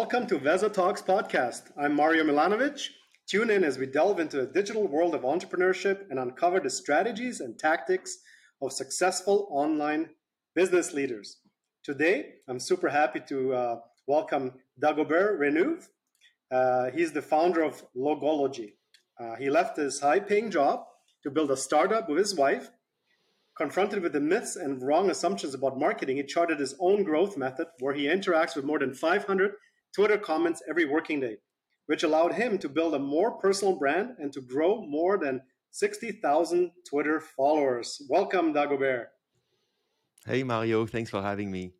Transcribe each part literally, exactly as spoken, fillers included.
Welcome to VESO Talks Podcast. I'm Mario Milanovic. Tune in as we delve into the digital world of entrepreneurship and uncover the strategies and tactics of successful online business leaders. Today, I'm super happy to uh, welcome Dagobert Renouf. Uh, he's the founder of Logology. Uh, he left his high-paying job to build a startup with his wife. Confronted with the myths and wrong assumptions about marketing, he charted his own growth method where he interacts with more than five hundred Twitter comments every working day, which allowed him to build a more personal brand and to grow more than sixty thousand Twitter followers. Welcome, Dagobert. Hey, Mario. Thanks for having me.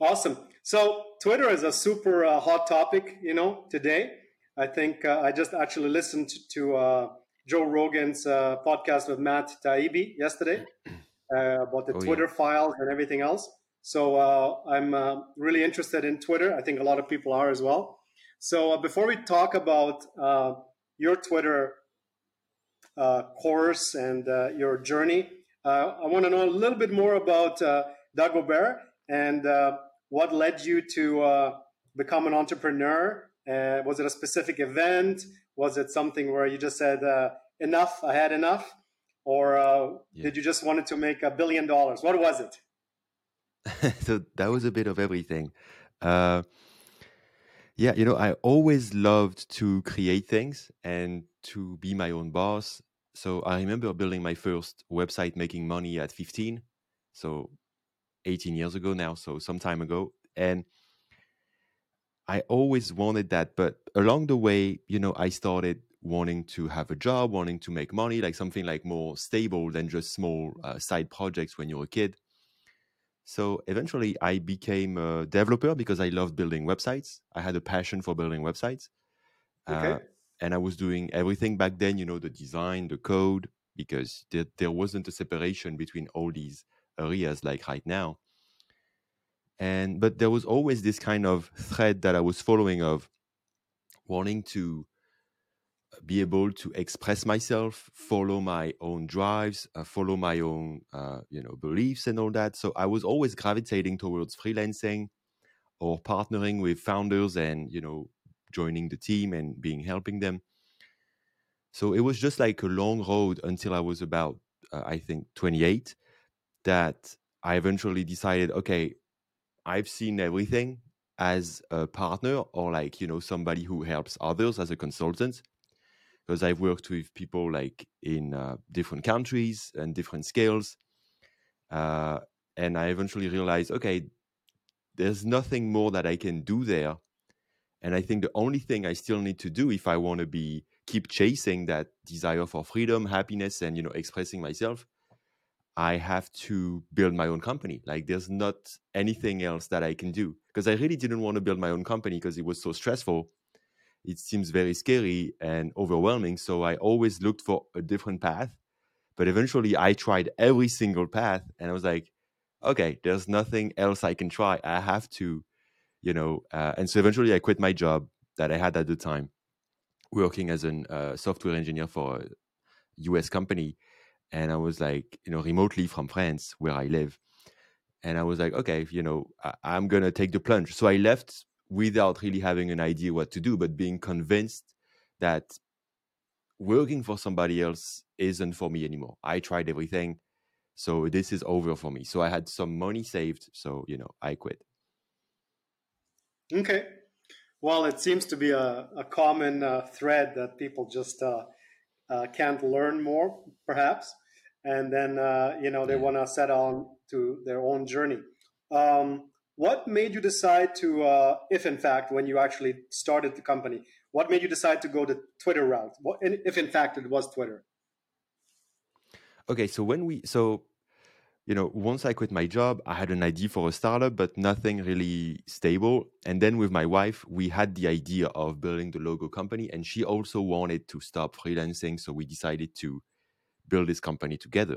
Awesome. So Twitter is a super uh, hot topic, you know, today. I think uh, I just actually listened to... Uh, Joe Rogan's uh, podcast with Matt Taibbi yesterday uh, about the oh, Twitter yeah. files and everything else. So uh, I'm uh, really interested in Twitter. I think a lot of people are as well. So uh, before we talk about uh, your Twitter uh, course and uh, your journey, uh, I want to know a little bit more about uh, Dagobert and uh, what led you to uh, become an entrepreneur. Uh, was it a specific event? Was it something where you just said, uh, enough, I had enough? Or uh, yeah. did you just wanted to make a billion dollars? What was it? So that was a bit of everything. Uh, yeah, you know, I always loved to create things and to be my own boss. So I remember building my first website, making money at fifteen. So eighteen years ago now, so some time ago. And I always wanted that, but along the way, you know, I started wanting to have a job, wanting to make money, like something like more stable than just small uh, side projects when you're a kid. So eventually I became a developer because I loved building websites. I had a passion for building websites. Okay. Uh, and I was doing everything back then, you know, the design, the code, because there, there wasn't a separation between all these areas like right now. And but there was always this kind of thread that I was following of wanting to be able to express myself, follow my own drives, uh, follow my own uh, you know beliefs and all that. So I was always gravitating towards freelancing or partnering with founders and you know joining the team and being helping them. So it was just like a long road until I was about uh, I think twenty-eight that I eventually decided, okay, I've seen everything as a partner or like, you know, somebody who helps others as a consultant, because I've worked with people like in uh, different countries and different scales. Uh, and I eventually realized, okay, there's nothing more that I can do there. And I think the only thing I still need to do if I want to be keep chasing that desire for freedom, happiness, and, you know, expressing myself, I have to build my own company. Like there's not anything else that I can do, because I really didn't want to build my own company because it was so stressful. It seems very scary and overwhelming. So I always looked for a different path, but eventually I tried every single path and I was like, okay, there's nothing else I can try. I have to, you know, uh, and so eventually I quit my job that I had at the time working as a uh, software engineer for a U S company. And I was like, you know, remotely from France where I live. And I was like, okay, you know, I, I'm going to take the plunge. So I left without really having an idea what to do, but being convinced that working for somebody else isn't for me anymore. I tried everything. So this is over for me. So I had some money saved. So, you know, I quit. Okay. Well, it seems to be a, a common uh, thread that people just uh, uh, can't learn more, perhaps. And then, uh, you know, they want to set on to their own journey. Um, what made you decide to, uh, if in fact, when you actually started the company, what made you decide to go the Twitter route? What, if in fact it was Twitter? Okay, so when we, so, you know, once I quit my job, I had an idea for a startup, but nothing really stable. And then with my wife, we had the idea of building the logo company. And she also wanted to stop freelancing. So we decided to build this company together.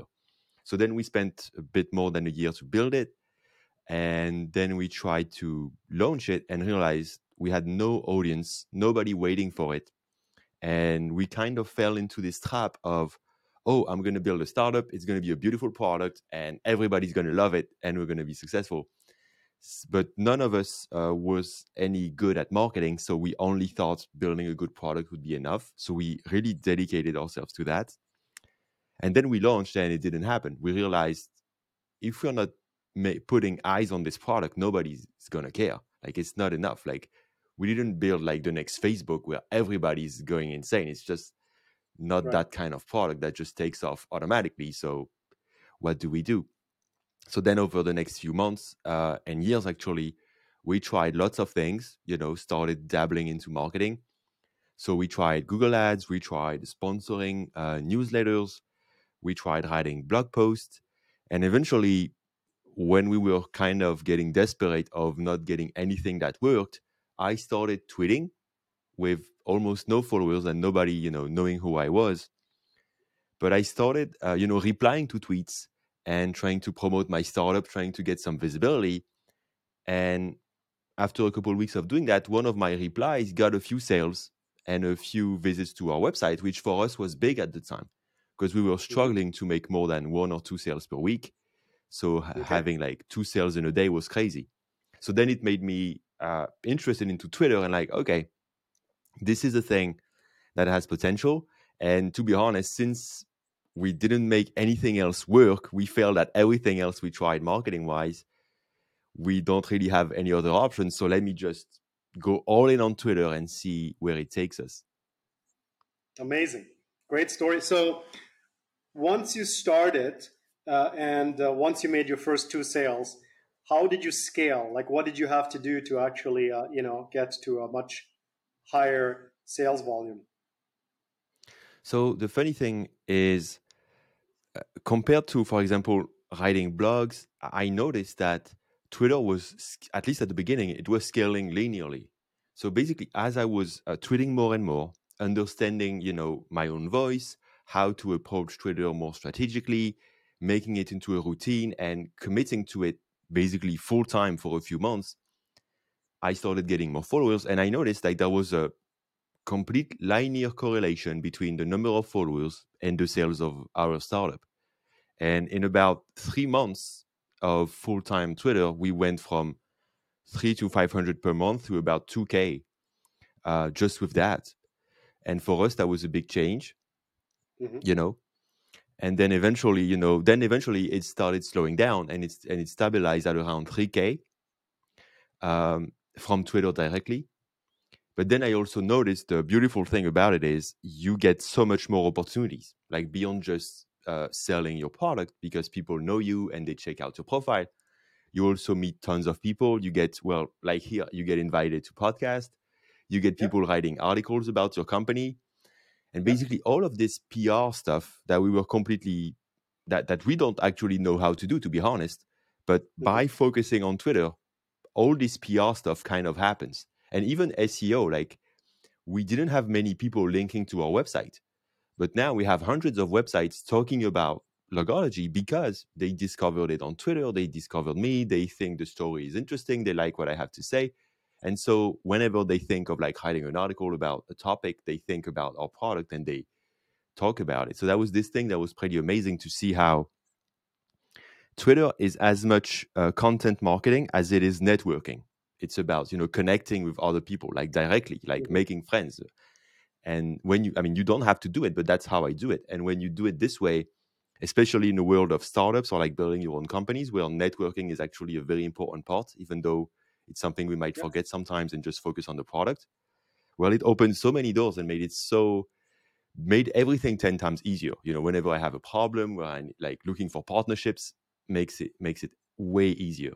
So then we spent a bit more than a year to build it. And then we tried to launch it and realized we had no audience, nobody waiting for it. And we kind of fell into this trap of, oh, I'm going to build a startup. It's going to be a beautiful product and everybody's going to love it and we're going to be successful. But none of us uh, was any good at marketing, so we only thought building a good product would be enough. So we really dedicated ourselves to that. And then we launched and it didn't happen. We realized if we're not ma- putting eyes on this product, nobody's going to care. Like, it's not enough. Like, we didn't build like the next Facebook where everybody's going insane. It's just not right. That kind of product that just takes off automatically. So what do we do? So then over the next few months uh, and years, actually, we tried lots of things, you know, started dabbling into marketing. So we tried Google Ads, we tried sponsoring uh, newsletters, we tried writing blog posts. And eventually, when we were kind of getting desperate of not getting anything that worked, I started tweeting with almost no followers and nobody, you know, knowing who I was. But I started, uh, you know, replying to tweets and trying to promote my startup, trying to get some visibility. And after a couple of weeks of doing that, one of my replies got a few sales and a few visits to our website, which for us was big at the time because we were struggling to make more than one or two sales per week. So okay. having like two sales in a day was crazy. So then it made me uh, interested into Twitter and like, okay, this is a thing that has potential. And to be honest, since we didn't make anything else work, we failed at everything else we tried marketing-wise, we don't really have any other options. So let me just go all in on Twitter and see where it takes us. Amazing. Great story. So once you started uh, and uh, once you made your first two sales, how did you scale? Like, what did you have to do to actually, uh, you know, get to a much higher sales volume? So the funny thing is, compared to, for example, writing blogs, I noticed that Twitter was, at least at the beginning, it was scaling linearly. So basically, as I was uh, tweeting more and more, understanding, you know, my own voice, how to approach Twitter more strategically, making it into a routine and committing to it basically full time for a few months, I started getting more followers. And I noticed like there was a complete linear correlation between the number of followers and the sales of our startup. And in about three months, of full-time Twitter, we went from three to five hundred per month to about two K uh, just with that. And for us, that was a big change, mm-hmm. you know, and then eventually, you know, then eventually it started slowing down and it's, and it stabilized at around three K um, from Twitter directly. But then I also noticed the beautiful thing about it is you get so much more opportunities, like beyond just Uh, selling your product, because people know you and they check out your profile. You also meet tons of people. You get, well, like here, you get invited to podcasts. You get people yeah. writing articles about your company. And basically all of this P R stuff that we were completely, that, that we don't actually know how to do, to be honest. But yeah. by focusing on Twitter, all this P R stuff kind of happens. And even S E O, like we didn't have many people linking to our website. But now we have hundreds of websites talking about Logology because they discovered it on Twitter. They discovered me. They think the story is interesting. They like what I have to say. And so whenever they think of like writing an article about a topic, they think about our product and they talk about it. So that was this thing that was pretty amazing to see how Twitter is as much uh, content marketing as it is networking. It's about, you know, connecting with other people like directly, like mm-hmm. making friends. And when you, I mean, you don't have to do it, but that's how I do it. And when you do it this way, especially in the world of startups or like building your own companies where networking is actually a very important part, even though it's something we might yeah. forget sometimes and just focus on the product. Well, it opened so many doors and made it so, made everything ten times easier. You know, whenever I have a problem where I'm like looking for partnerships, makes it, makes it way easier.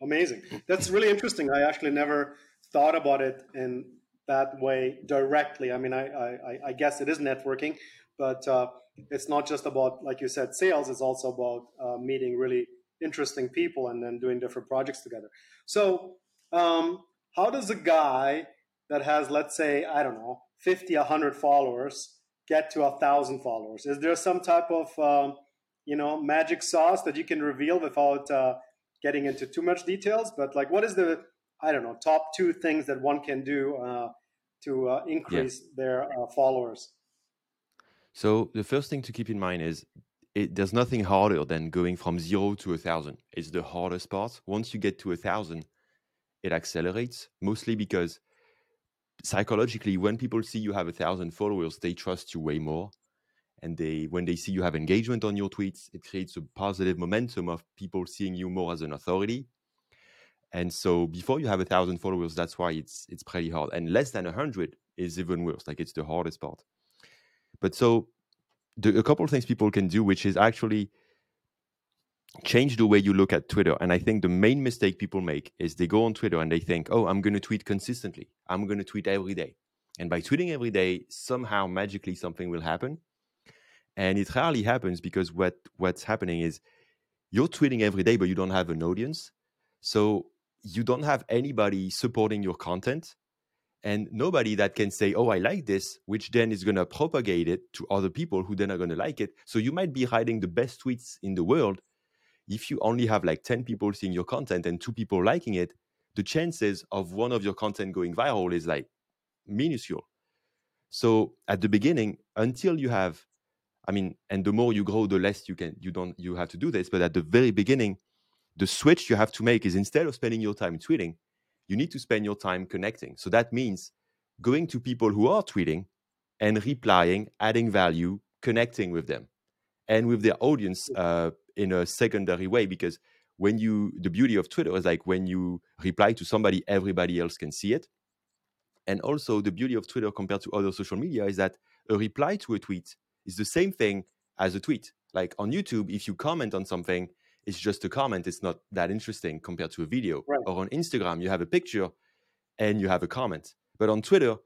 Amazing. That's really interesting. I actually never thought about it in that way directly. I mean, I, I, I guess it is networking, but uh, it's not just about, like you said, sales. It's also about uh, meeting really interesting people and then doing different projects together. So um, how does a guy that has, let's say, I don't know, fifty, one hundred followers get to one thousand followers? Is there some type of, um, you know, magic sauce that you can reveal without uh, getting into too much details? But like, what is the, I don't know, top two things that one can do uh, to uh, increase yeah. their uh, followers? So the first thing to keep in mind is it, there's nothing harder than going from zero to a thousand. It's the hardest part. Once you get to a thousand, it accelerates, mostly because psychologically, when people see you have a thousand followers, they trust you way more. And they, when they see you have engagement on your tweets, it creates a positive momentum of people seeing you more as an authority. And so before you have a thousand followers, that's why it's it's pretty hard. And less than a hundred is even worse. Like, it's the hardest part. But so the, a couple of things people can do, which is actually change the way you look at Twitter. And I think the main mistake people make is they go on Twitter and they think, oh, I'm going to tweet consistently. I'm going to tweet every day. And by tweeting every day, somehow magically something will happen. And it rarely happens, because what, what's happening is you're tweeting every day, but you don't have an audience. So you don't have anybody supporting your content, and nobody that can say, oh, I like this, which then is going to propagate it to other people who then are going to like it. So you might be writing the best tweets in the world. If you only have like ten people seeing your content and two people liking it, the chances of one of your content going viral is like minuscule. So at the beginning, until you have, I mean, and the more you grow, the less you can, you don't, you have to do this. But at the very beginning, the switch you have to make is, instead of spending your time tweeting, you need to spend your time connecting. So that means going to people who are tweeting and replying, adding value, connecting with them and with their audience uh, in a secondary way. Because when you, the beauty of Twitter is like, when you reply to somebody, everybody else can see it. And also the beauty of Twitter compared to other social media is that a reply to a tweet is the same thing as a tweet. Like on YouTube, if you comment on something, it's just a comment. It's not that interesting compared to a video. Right. Or on Instagram, you have a picture and you have a comment. But on Twitter,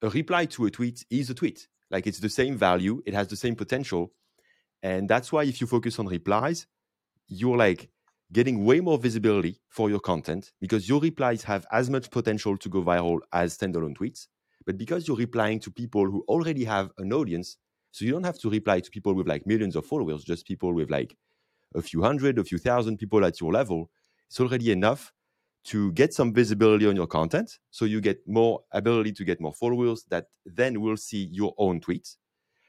a reply to a tweet is a tweet. Like, it's the same value. It has the same potential. And that's why if you focus on replies, you're like getting way more visibility for your content, because your replies have as much potential to go viral as standalone tweets. But because you're replying to people who already have an audience, so you don't have to reply to people with like millions of followers, just people with like a few hundred, a few thousand people at your level. It's already enough to get some visibility on your content. So you get more ability to get more followers that then will see your own tweets.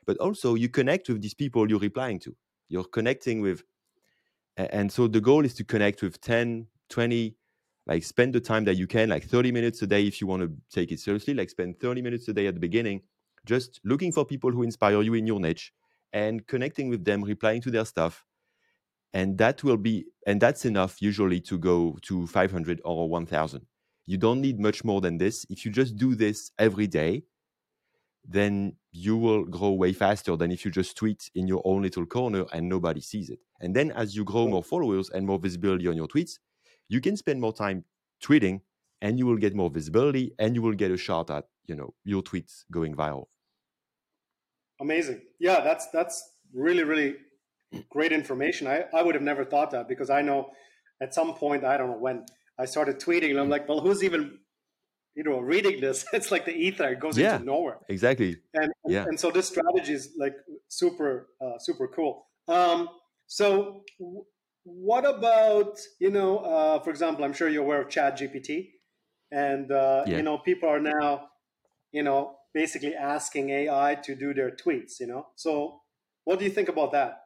But also you connect with these people you're replying to. You're connecting with, and so the goal is to connect with ten, twenty, like spend the time that you can, like thirty minutes a day if you want to take it seriously, like spend thirty minutes a day at the beginning, just looking for people who inspire you in your niche and connecting with them, replying to their stuff. And that will be, and that's enough usually to go to five hundred or one thousand. You don't need much more than this. If you just do this every day, then you will grow way faster than if you just tweet in your own little corner and nobody sees it. And then as you grow more followers and more visibility on your tweets, you can spend more time tweeting and you will get more visibility and you will get a shot at, you know, your tweets going viral. Amazing. Yeah, that's, that's really, really great information. I, I would have never thought that, because I know at some point, I don't know when, I started tweeting and I'm like, well, who's even, you know, reading this? It's like the ether, it goes yeah, into nowhere. Exactly. And, yeah. and so this strategy is like super, uh, super cool. Um, so w- what about, you know, uh, for example, I'm sure you're aware of ChatGPT and, uh, yeah. you know, people are now, you know, basically asking A I to do their tweets, you know? So what do you think about that?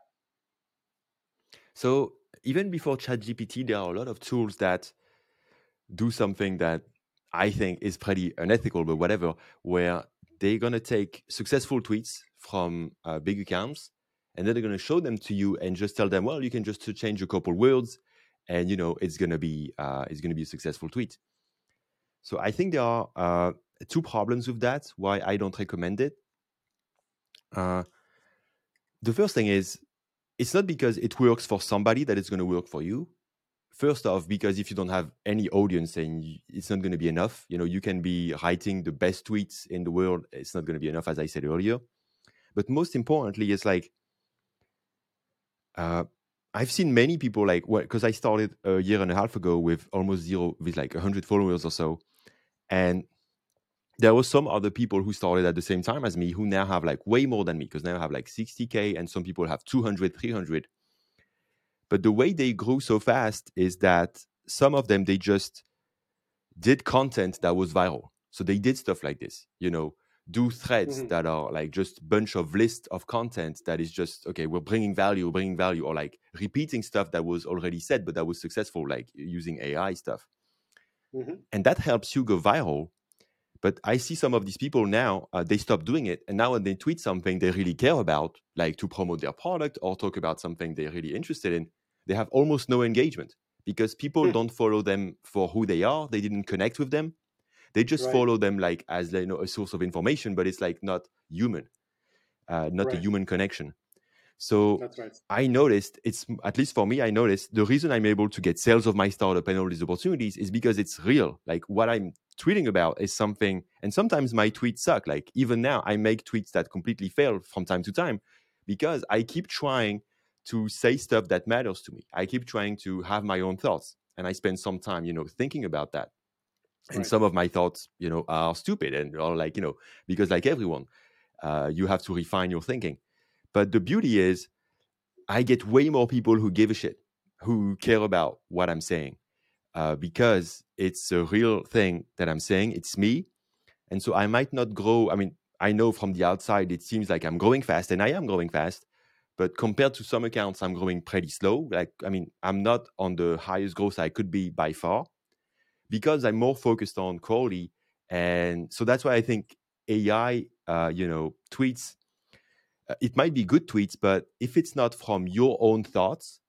So even before ChatGPT, there are a lot of tools that do something that I think is pretty unethical, but whatever, where they're going to take successful tweets from uh, big accounts, and then they're going to show them to you and just tell them, well, you can just change a couple words and, you know, it's going to be uh, it's going to be a successful tweet. So I think there are uh, two problems with that, why I don't recommend it. Uh, the first thing is, it's not because it works for somebody that it's going to work for you. First off, because if you don't have any audience, and it's not going to be enough. You know, you can be writing the best tweets in the world. It's not going to be enough, as I said earlier. But most importantly, it's like, uh, I've seen many people like, well, because I started a year and a half ago with almost zero, with like one hundred followers or so. And there were some other people who started at the same time as me who now have like way more than me, because now I have like sixty K and some people have two hundred, three hundred. But the way they grew so fast is that some of them, they just did content that was viral. So they did stuff like this, you know, do threads mm-hmm. that are like just bunch of list of content that is just, okay, we're bringing value, bringing value, or like repeating stuff that was already said, but that was successful, like using A I stuff. Mm-hmm. And that helps you go viral. But I see some of these people now, uh, they stop doing it. And now when they tweet something they really care about, like to promote their product or talk about something they're really interested in, they have almost no engagement because people mm. don't follow them for who they are. They didn't connect with them. They just right. follow them like as, you know, a source of information, but it's like not human, uh, not right. a human connection. So That's right. I noticed it's, at least for me, I noticed the reason I'm able to get sales of my startup and all these opportunities is because it's real. Like what I'm tweeting about is something, and sometimes my tweets suck. Like even now I make tweets that completely fail from time to time because I keep trying to say stuff that matters to me. I keep trying to have my own thoughts and I spend some time, you know, thinking about that. And right. some of my thoughts, you know, are stupid and are like, you know, because like everyone, uh, you have to refine your thinking. But the beauty is I get way more people who give a shit, who care about what I'm saying, uh, because it's a real thing that I'm saying. It's me. And so I might not grow. I mean, I know from the outside, it seems like I'm growing fast and I am growing fast. But compared to some accounts, I'm growing pretty slow. Like, I mean, I'm not on the highest growth I could be by far, because I'm more focused on quality. And so that's why I think A I, uh, you know, tweets, uh, it might be good tweets, but if it's not from your own thoughts,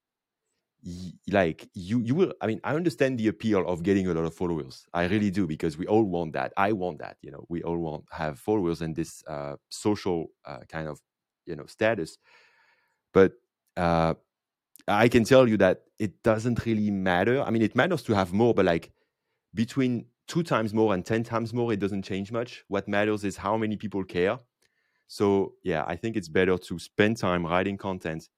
y- like you, you will, I mean, I understand the appeal of getting a lot of followers. I really do, because we all want that. I want that, you know, we all want have followers and this uh, social uh, kind of, you know, status. But uh, I can tell you that it doesn't really matter. I mean, it matters to have more, but like, between two times more and ten times more, it doesn't change much. What matters is how many people care. So yeah, I think it's better to spend time writing content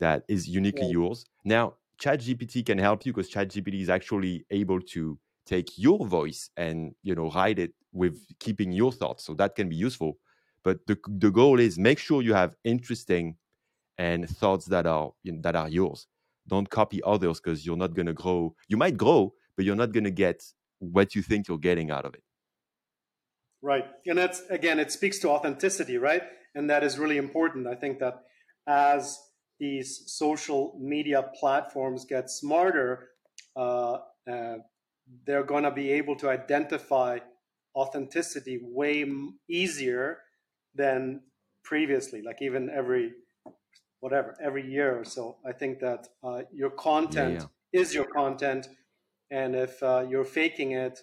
that is uniquely yeah. yours. Now, ChatGPT can help you because ChatGPT is actually able to take your voice and, you know, write it with keeping your thoughts. So that can be useful. But the the goal is make sure you have interesting and thoughts that are you know, that are yours. Don't copy others because you're not going to grow. You might grow, but you're not going to get what you think you're getting out of it. Right. And that's, again, it speaks to authenticity, right? And that is really important. I think that as these social media platforms get smarter, uh, uh, they're going to be able to identify authenticity way m- easier than previously, like even every, whatever, every year or so. I think that uh, your content yeah, yeah. is your content. And if uh, you're faking it,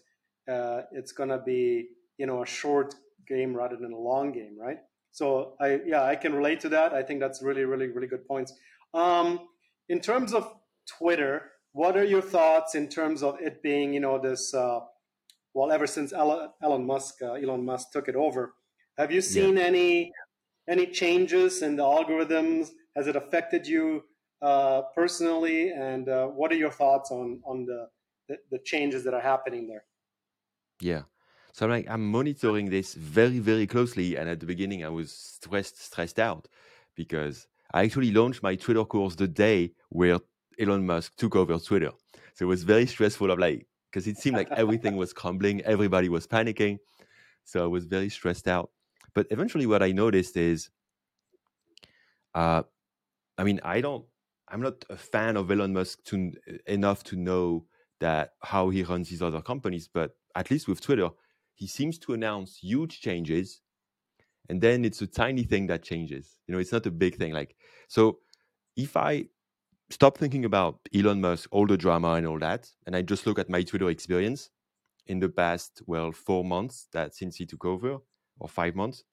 uh, it's going to be, you know, a short game rather than a long game, right? So, I yeah, I can relate to that. I think that's really, really, really good points. Um, in terms of Twitter, what are your thoughts in terms of it being, you know, this, uh, well, ever since Elon Musk, uh, Elon Musk took it over, have you seen yeah. any any changes in the algorithms? Has it affected you uh, personally? And uh, what are your thoughts on on the the changes that are happening there? Yeah. So I'm like, I'm monitoring this very, very closely. And at the beginning, I was stressed, stressed out because I actually launched my Twitter course the day where Elon Musk took over Twitter. So it was very stressful of like, because it seemed like everything was crumbling, everybody was panicking. So I was very stressed out. But eventually what I noticed is, uh, I mean, I don't, I'm not a fan of Elon Musk to, enough to know that how he runs his other companies, but at least with Twitter, he seems to announce huge changes, and then it's a tiny thing that changes. You know, it's not a big thing. Like, so if I stop thinking about Elon Musk, all the drama and all that, and I just look at my Twitter experience in the past, well, four months that since he took over, or five months,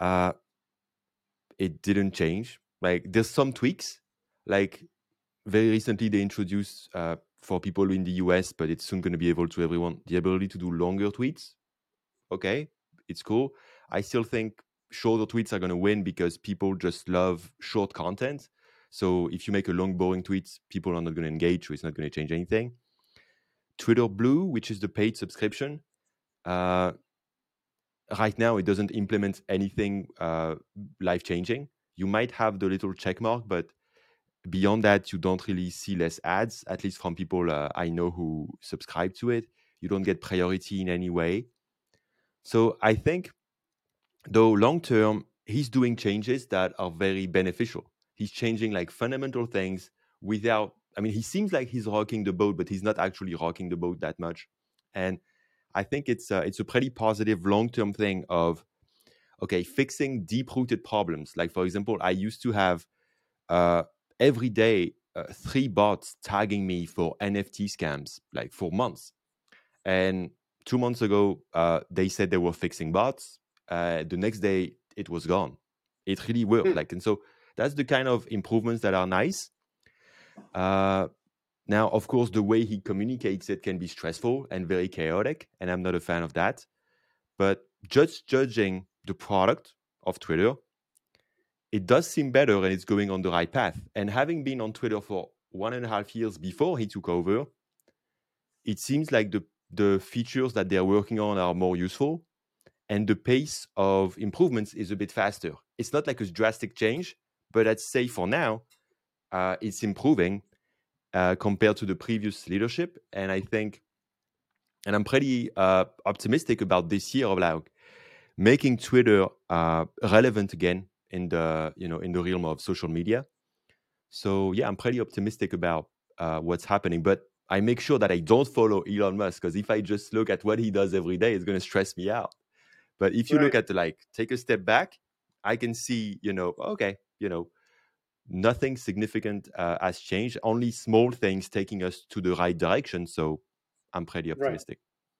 uh, it didn't change. Like, there's some tweaks. Like, very recently they introduced, uh, for people in the U S, but it's soon going to be able to everyone, the ability to do longer tweets. Okay, it's cool. I still think shorter tweets are going to win because people just love short content. So if you make a long, boring tweet, people are not going to engage, so it's not going to change anything. Twitter Blue, which is the paid subscription, uh, right now it doesn't implement anything uh, life-changing. You might have the little check mark, but beyond that, you don't really see less ads, at least from people uh, I know who subscribe to it. You don't get priority in any way. So I think Though long term, he's doing changes that are very beneficial. He's changing like fundamental things without, I mean, he seems like he's rocking the boat, but he's not actually rocking the boat that much. And I think it's a, it's a pretty positive long-term thing of, okay, fixing deep-rooted problems. Like, for example, I used to have uh, every day uh, three bots tagging me for N F T scams, like for months. And two months ago, uh, they said they were fixing bots. Uh, the next day, it was gone. It really worked. Mm. Like, and so that's the kind of improvements that are nice. Uh, now, of course, the way he communicates it can be stressful and very chaotic, and I'm not a fan of that. But just judging the product of Twitter, it does seem better and it's going on the right path. And having been on Twitter for one and a half years before he took over, it seems like the, the features that they're working on are more useful and the pace of improvements is a bit faster. It's not like a drastic change, but I'd say for now, Uh, it's improving uh, compared to the previous leadership. And I think, and I'm pretty uh, optimistic about this year of like making Twitter uh, relevant again in the, you know, in the realm of social media. So yeah, I'm pretty optimistic about uh, what's happening, but I make sure that I don't follow Elon Musk, because if I just look at what he does every day, it's going to stress me out. But if you right. look at the, like, take a step back, I can see, you know, okay, you know, nothing significant uh, has changed, only small things taking us to the right direction. So I'm pretty optimistic. Right.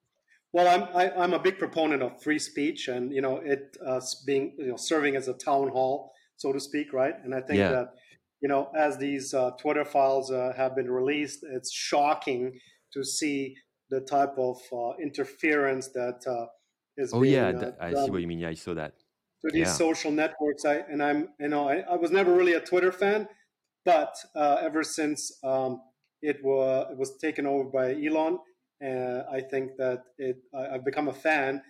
Well, I'm I, I'm a big proponent of free speech and, you know, it uh, being, you know, serving as a town hall, so to speak. Right. And I think yeah. that, you know, as these uh, Twitter files uh, have been released, it's shocking to see the type of uh, interference that uh, is oh, being yeah, uh, done. I see what you mean. Yeah, I saw that. To these yeah. social networks, I and I'm, you know, I, I was never really a Twitter fan, but uh, ever since um, it was it was taken over by Elon, uh, I think that it I, I've become a fan.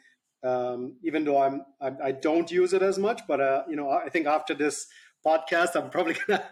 Um, even though I'm I, I don't use it as much, but uh, you know, I think after this podcast, I'm probably gonna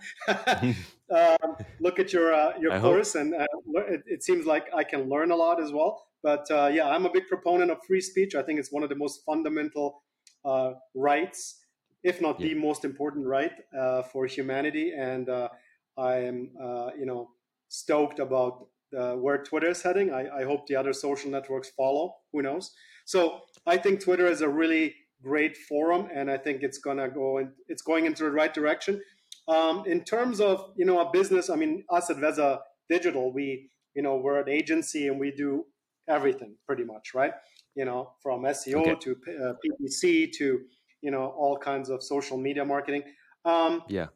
um, look at your uh, your I course, hope. and uh, it, it seems like I can learn a lot as well. But uh, yeah, I'm a big proponent of free speech. I think it's one of the most fundamental Uh, rights, if not yeah. the most important right uh, for humanity. And uh, I am, uh, you know, stoked about uh, where Twitter is heading. I, I hope the other social networks follow. Who knows? So I think Twitter is a really great forum, and I think it's gonna go and it's going into the right direction. Um, in terms of, you know, a business, I mean, us at Veza Digital, we, you know, we're an agency and we do everything pretty much, right? You know, from S E O okay. to uh, P P C to, you know, all kinds of social media marketing. Um, yeah.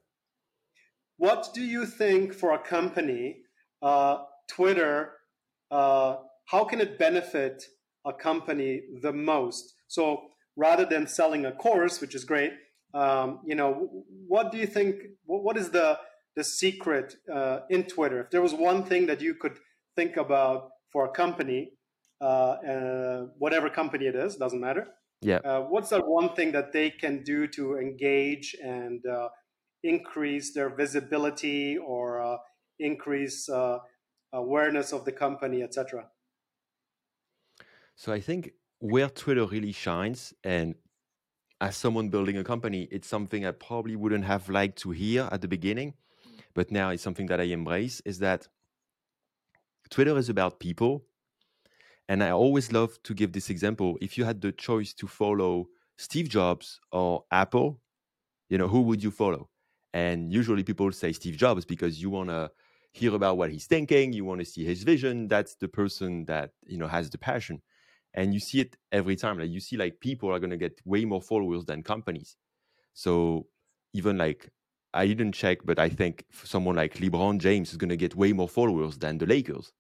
What do you think for a company, uh, Twitter, uh, how can it benefit a company the most? So rather than selling a course, which is great, um, you know, what do you think, what is the, the secret uh, in Twitter? If there was one thing that you could think about for a company, Uh, uh, whatever company it is, doesn't matter. Yeah. Uh, what's that one thing that they can do to engage and uh, increase their visibility or uh, increase uh, awareness of the company, et cetera? So I think where Twitter really shines, and as someone building a company, it's something I probably wouldn't have liked to hear at the beginning, but now it's something that I embrace, is that Twitter is about people. And I always love to give this example. If you had the choice to follow Steve Jobs or Apple, you know, who would you follow? And usually people say Steve Jobs, because you want to hear about what he's thinking. You want to see his vision. That's the person that, you know, has the passion. And you see it every time. Like, you see, like, people are going to get way more followers than companies. So even like, I didn't check, but I think someone like LeBron James is going to get way more followers than the Lakers,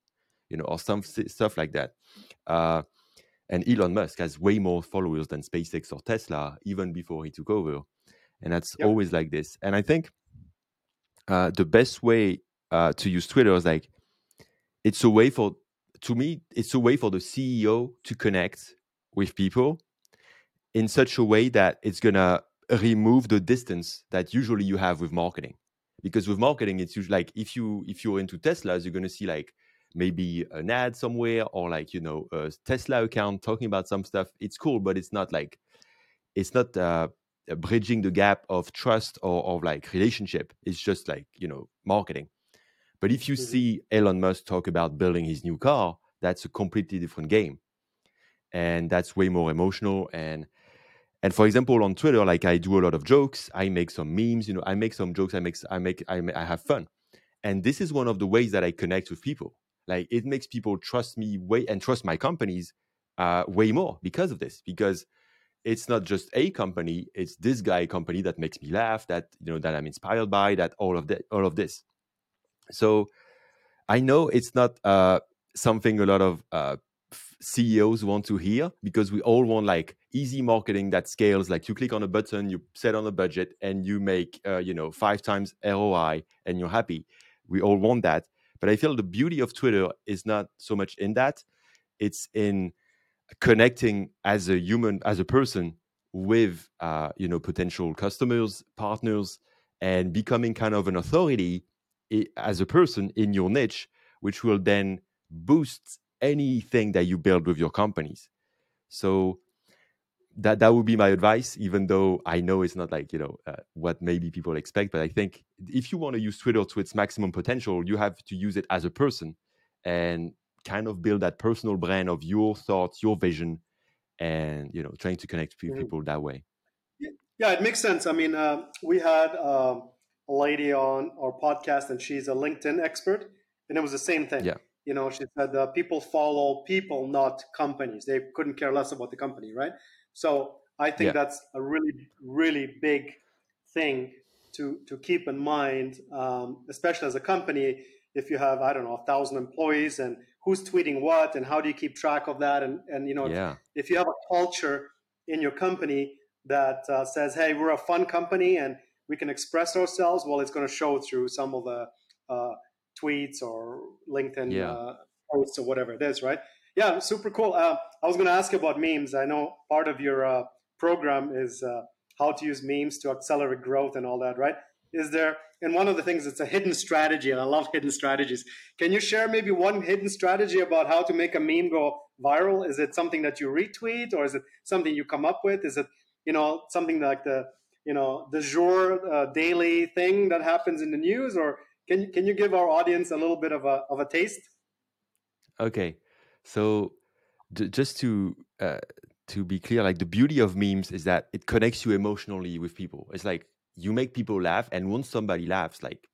you know, or some stuff like that. Uh, and Elon Musk has way more followers than SpaceX or Tesla, even before he took over. And that's yep. always like this. And I think uh, the best way uh, to use Twitter is like, it's a way for, to me, it's a way for the C E O to connect with people in such a way that it's going to remove the distance that usually you have with marketing. Because with marketing, it's usually like, if, you, if you're into Teslas, you're going to see like, maybe an ad somewhere, or like, you know, a Tesla account talking about some stuff. It's cool, but it's not like, it's not uh, bridging the gap of trust or of like relationship. It's just like, you know, marketing. But if you mm-hmm. see Elon Musk talk about building his new car, that's a completely different game. And that's way more emotional. And and for example, on Twitter, like I do a lot of jokes. I make some memes, you know, I make some jokes. I make, I make, I, I have fun. And this is one of the ways that I connect with people. Like it makes people trust me way and trust my companies uh, way more because of this, because it's not just a company, it's this guy company that makes me laugh, that, you know, that I'm inspired by, that all of that, all of this. So I know it's not uh, something a lot of uh, C E Os want to hear, because we all want like easy marketing that scales. Like you click on a button, you set on a budget and you make, uh, you know, five times R O I and you're happy. We all want that. But I feel the beauty of Twitter is not so much in that. It's in connecting as a human, as a person with, uh, you know, potential customers, partners, and becoming kind of an authority as a person in your niche, which will then boost anything that you build with your companies. So that that would be my advice, even though I know it's not like, you know, uh, what maybe people expect. But I think if you want to use Twitter to its maximum potential, you have to use it as a person and kind of build that personal brand of your thoughts, your vision, and, you know, trying to connect people that way. Yeah, it makes sense. I mean, uh, we had uh, a lady on our podcast and she's a LinkedIn expert, and it was the same thing. Yeah. You know, she said uh, people follow people, not companies. They couldn't care less about the company, right? So I think yeah. that's a really, really big thing to to keep in mind, um, especially as a company, if you have, I don't know, a thousand employees and who's tweeting what and how do you keep track of that? And, and you know, yeah. if you have a culture in your company that uh, says, hey, we're a fun company and we can express ourselves, well, it's going to show through some of the uh, tweets or LinkedIn yeah. uh, posts or whatever it is, right? Yeah, super cool. Uh, I was going to ask about memes. I know part of your uh, program is uh, how to use memes to accelerate growth and all that, right? Is there, and one of the things, it's a hidden strategy, and I love hidden strategies. Can you share maybe one hidden strategy about how to make a meme go viral? Is it something that you retweet, or is it something you come up with? Is it, you know, something like the, you know, the jour uh, daily thing that happens in the news? Or can you, can you give our audience a little bit of a of a taste? Okay. So d- just to uh, to be clear, like the beauty of memes is that it connects you emotionally with people. It's like you make people laugh, and once somebody laughs, like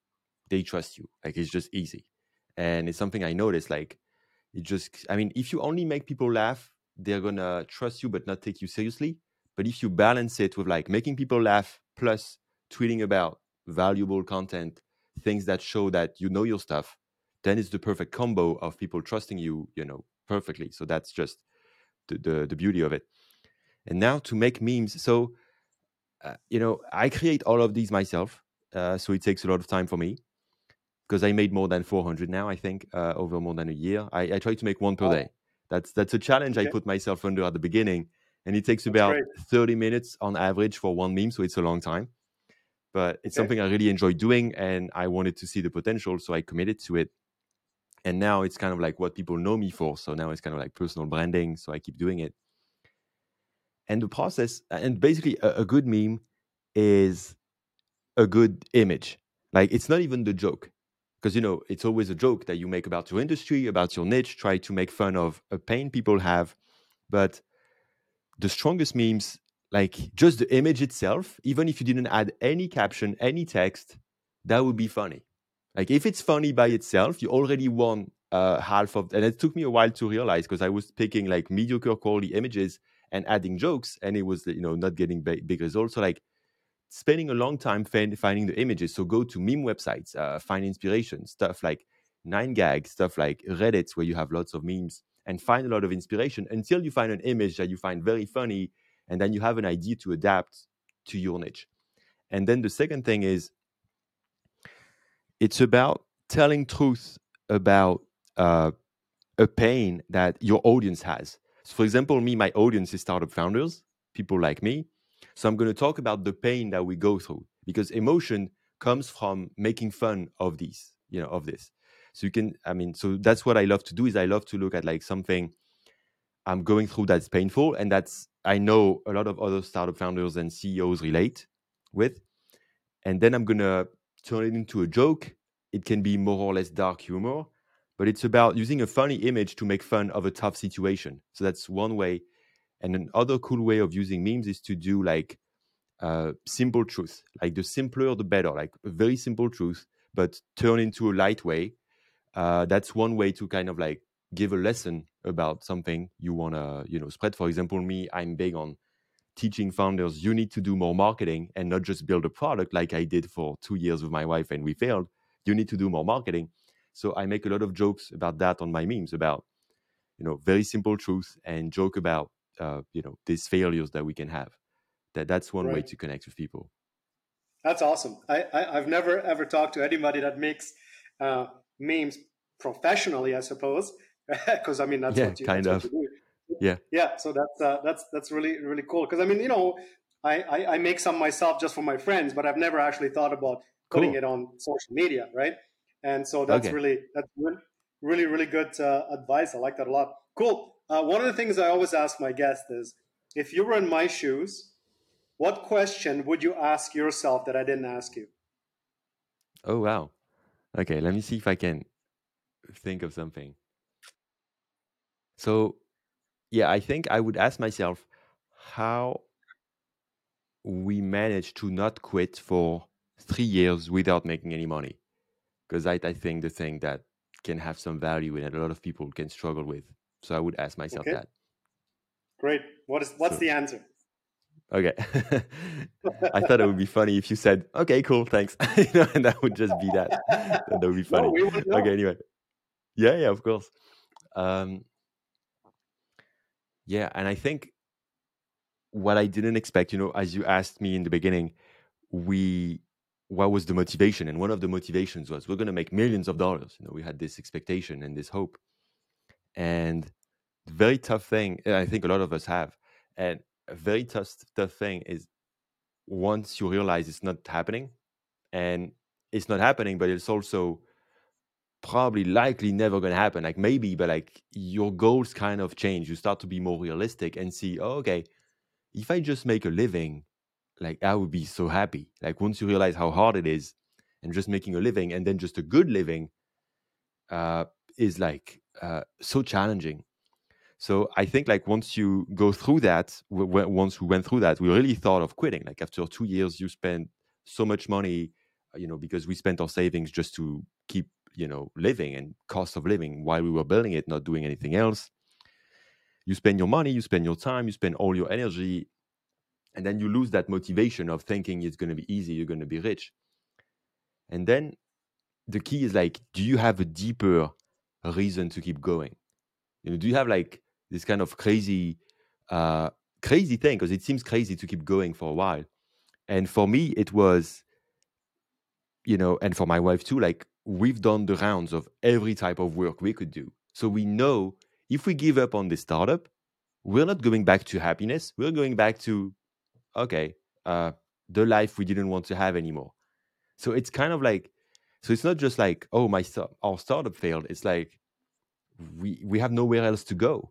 they trust you. Like it's just easy. And it's something I noticed, like it just, I mean, if you only make people laugh, they're going to trust you but not take you seriously. But if you balance it with like making people laugh plus tweeting about valuable content, things that show that you know your stuff, then it's the perfect combo of people trusting you, you know, perfectly. So that's just the the, the beauty of it. And now to make memes. So, uh, you know, I create all of these myself. Uh, so it takes a lot of time for me because I made more than four hundred now, I think, uh, over more than a year. I, I try to make one per oh. day. That's that's a challenge okay. I put myself under at the beginning. And it takes that's about great. thirty minutes on average for one meme. So it's a long time. But it's okay. something I really enjoy doing. And I wanted to see the potential. So I committed to it. And now it's kind of like what people know me for. So now it's kind of like personal branding. So I keep doing it. And the process, and basically a, a good meme is a good image. Like it's not even the joke. Because, you know, it's always a joke that you make about your industry, about your niche, try to make fun of a pain people have. But the strongest memes, like just the image itself, even if you didn't add any caption, any text, that would be funny. Like if it's funny by itself, you already won uh, half of, and it took me a while to realize because I was picking like mediocre quality images and adding jokes, and it was, you know, not getting big, big results. So like spending a long time find, finding the images. So go to meme websites, uh, find inspiration, stuff like Nine Gags, stuff like Reddit, where you have lots of memes, and find a lot of inspiration until you find an image that you find very funny, and then you have an idea to adapt to your niche. And then the second thing is, it's about telling truth about uh, a pain that your audience has. So for example, me, my audience is startup founders, people like me. So I'm going to talk about the pain that we go through because emotion comes from making fun of these, you know, of this. So you can, I mean, so that's what I love to do is I love to look at like something I'm going through that's painful and that's I know a lot of other startup founders and C E Os relate with. And then I'm going to turn it into a joke. It can be more or less dark humor, but it's about using a funny image to make fun of a tough situation. So that's one way. And another cool way of using memes is to do like uh, simple truth, like the simpler, the better, like a very simple truth, but turn into a light way. Uh, that's one way to kind of like give a lesson about something you want to, you know, spread. For example, me, I'm big on teaching founders, you need to do more marketing and not just build a product like I did for two years with my wife and we failed. You need to do more marketing. So I make a lot of jokes about that on my memes about, you know, very simple truth and joke about, uh, you know, these failures that we can have. That That's one right. way to connect with people. That's awesome. I, I, I've never, ever talked to anybody that makes uh, memes professionally, I suppose. Because I mean, that's yeah, what you, kind that's of. What you do. Yeah. Yeah. So that's uh, that's that's really really cool. Because I mean, you know, I, I I make some myself just for my friends, but I've never actually thought about putting cool. it on social media, right? And so that's okay. really that's really really, really good uh, advice. I like that a lot. Cool. Uh, one of the things I always ask my guests is, if you were in my shoes, what question would you ask yourself that I didn't ask you? Oh wow. Okay, let me see if I can think of something. So, yeah, I think I would ask myself how we managed to not quit for three years without making any money. Because I, I think the thing that can have some value and a lot of people can struggle with. So I would ask myself okay. that. Great. What is, what's so, the answer? Okay. I thought it would be funny if you said, okay, cool, thanks. you know, and that would just be that. That would be funny. No, we wouldn't know. Okay, anyway. Yeah, yeah, of course. Um, Yeah, and I think what I didn't expect, you know, as you asked me in the beginning, we what was the motivation? And one of the motivations was we're going to make millions of dollars. You know, we had this expectation and this hope. And the very tough thing, and I think a lot of us have, and a very tough, tough thing is once you realize it's not happening, and it's not happening, but it's also probably likely never going to happen, like maybe, but like your goals kind of change. You start to be more realistic and see, oh, okay, if I just make a living, like I would be so happy. Like once you realize how hard it is and just making a living and then just a good living uh, is like uh, so challenging. So I think like once you go through that, w- w- once we went through that, we really thought of quitting. Like after two years, you spend so much money, you know, because we spent our savings just to keep you know, living and cost of living while we were building it, not doing anything else. You spend your money, you spend your time, you spend all your energy, and then you lose that motivation of thinking it's going to be easy, you're going to be rich. And then the key is like, do you have a deeper reason to keep going? You know, do you have like this kind of crazy, uh, crazy thing? Because it seems crazy to keep going for a while. And for me, it was, you know, and for my wife too, like, we've done the rounds of every type of work we could do. So we know if we give up on this startup, we're not going back to happiness. We're going back to, okay, uh, the life we didn't want to have anymore. So it's kind of like, so it's not just like, oh, my our startup failed. It's like, we, we have nowhere else to go.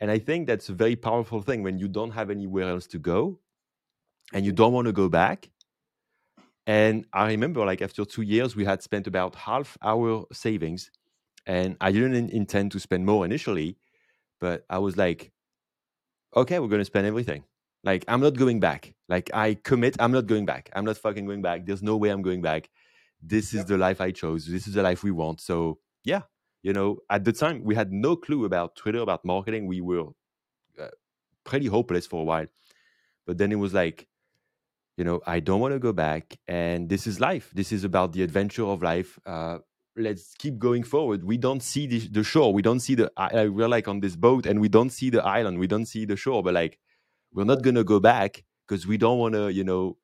And I think that's a very powerful thing when you don't have anywhere else to go and you don't want to go back. And I remember like after two years, we had spent about half our savings and I didn't intend to spend more initially, but I was like, okay, we're going to spend everything. Like, I'm not going back. Like I commit, I'm not going back. I'm not fucking going back. There's no way I'm going back. This is yep. the life I chose. This is the life we want. So yeah, you know, at the time we had no clue about Twitter, about marketing. We were uh, pretty hopeless for a while, but then it was like, you know, I don't want to go back. And this is life. This is about the adventure of life. Uh, let's keep going forward. We don't see the, the shore. We don't see the, uh, we're like on this boat and we don't see the island. We don't see the shore, but like, we're not going to go back because we don't want to, you know,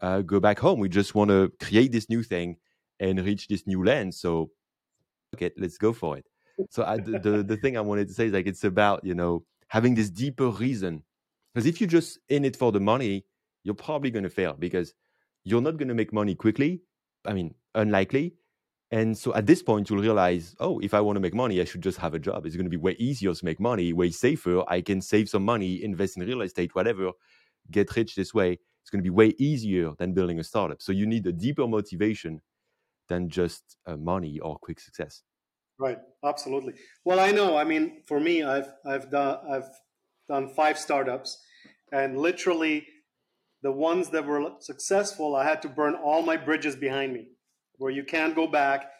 uh, go back home. We just want to create this new thing and reach this new land. So, okay, let's go for it. So I, the, the thing I wanted to say is like, it's about, you know, having this deeper reason. Because if you're just in it for the money, you're probably going to fail because you're not going to make money quickly. I mean, unlikely. And so at this point, you'll realize, oh, if I want to make money, I should just have a job. It's going to be way easier to make money, way safer. I can save some money, invest in real estate, whatever, get rich this way. It's going to be way easier than building a startup. So you need a deeper motivation than just uh, money or quick success. Right. Absolutely. Well, I know. I mean, for me, I've I've done I've done five startups, and literally the ones that were successful, I had to burn all my bridges behind me, where you can't go back.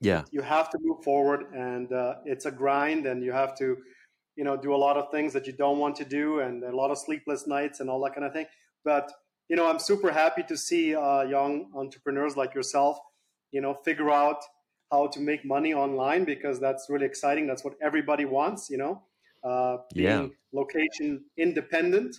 Yeah. You have to move forward, and uh, it's a grind, and you have to, you know, do a lot of things that you don't want to do, and a lot of sleepless nights and all that kind of thing. But, you know, I'm super happy to see uh, young entrepreneurs like yourself, you know, figure out how to make money online, because that's really exciting. That's what everybody wants, you know, uh, being yeah. location independent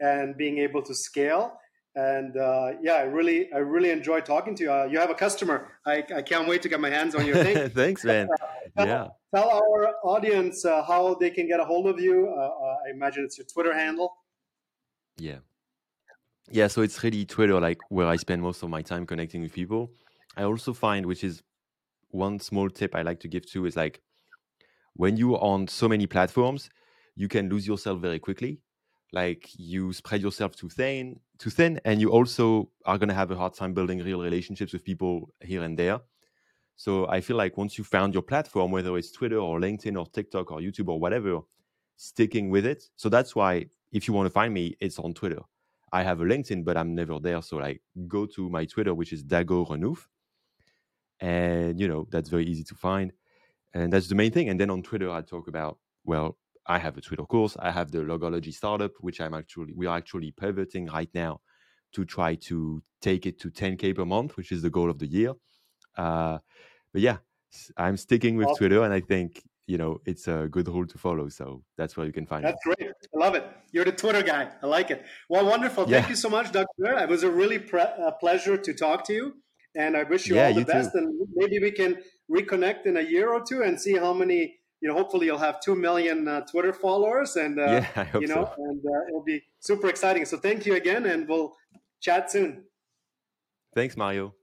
and being able to scale. And uh, yeah, I really, I really enjoy talking to you. Uh, you have a customer. I, I can't wait to get my hands on your thing. Thanks, man. Uh, tell, yeah. Tell our audience uh, how they can get a hold of you. Uh, uh, I imagine it's your Twitter handle. Yeah. Yeah. So it's really Twitter, like where I spend most of my time connecting with people. I also find, which is one small tip I like to give too, is like when you're on so many platforms, you can lose yourself very quickly. Like you spread yourself too thin, too thin, and you also are going to have a hard time building real relationships with people here and there. So I feel like once you found your platform, whether it's Twitter or LinkedIn or TikTok or YouTube or whatever, sticking with it. So that's why if you want to find me, it's on Twitter. I have a LinkedIn, but I'm never there. So like go to my Twitter, which is Dagobert Renouf. And, you know, that's very easy to find. And that's the main thing. And then on Twitter, I talk about, well, I have a Twitter course. I have the Logology startup, which I'm actually, we are actually pivoting right now to try to take it to ten K per month, which is the goal of the year. Uh, but yeah, I'm sticking with awesome. Twitter. And I think, you know, it's a good rule to follow. So that's where you can find that's it. That's great. I love it. You're the Twitter guy. I like it. Well, wonderful. Yeah. Thank you so much, Doctor It was a really pre- uh, pleasure to talk to you. And I wish you yeah, all the you best. Too. And maybe we can reconnect in a year or two and see how many, you know, hopefully you'll have two million uh, Twitter followers. And, uh, yeah, I hope you know, so. and uh, it'll be super exciting. So thank you again. And we'll chat soon. Thanks, Mario.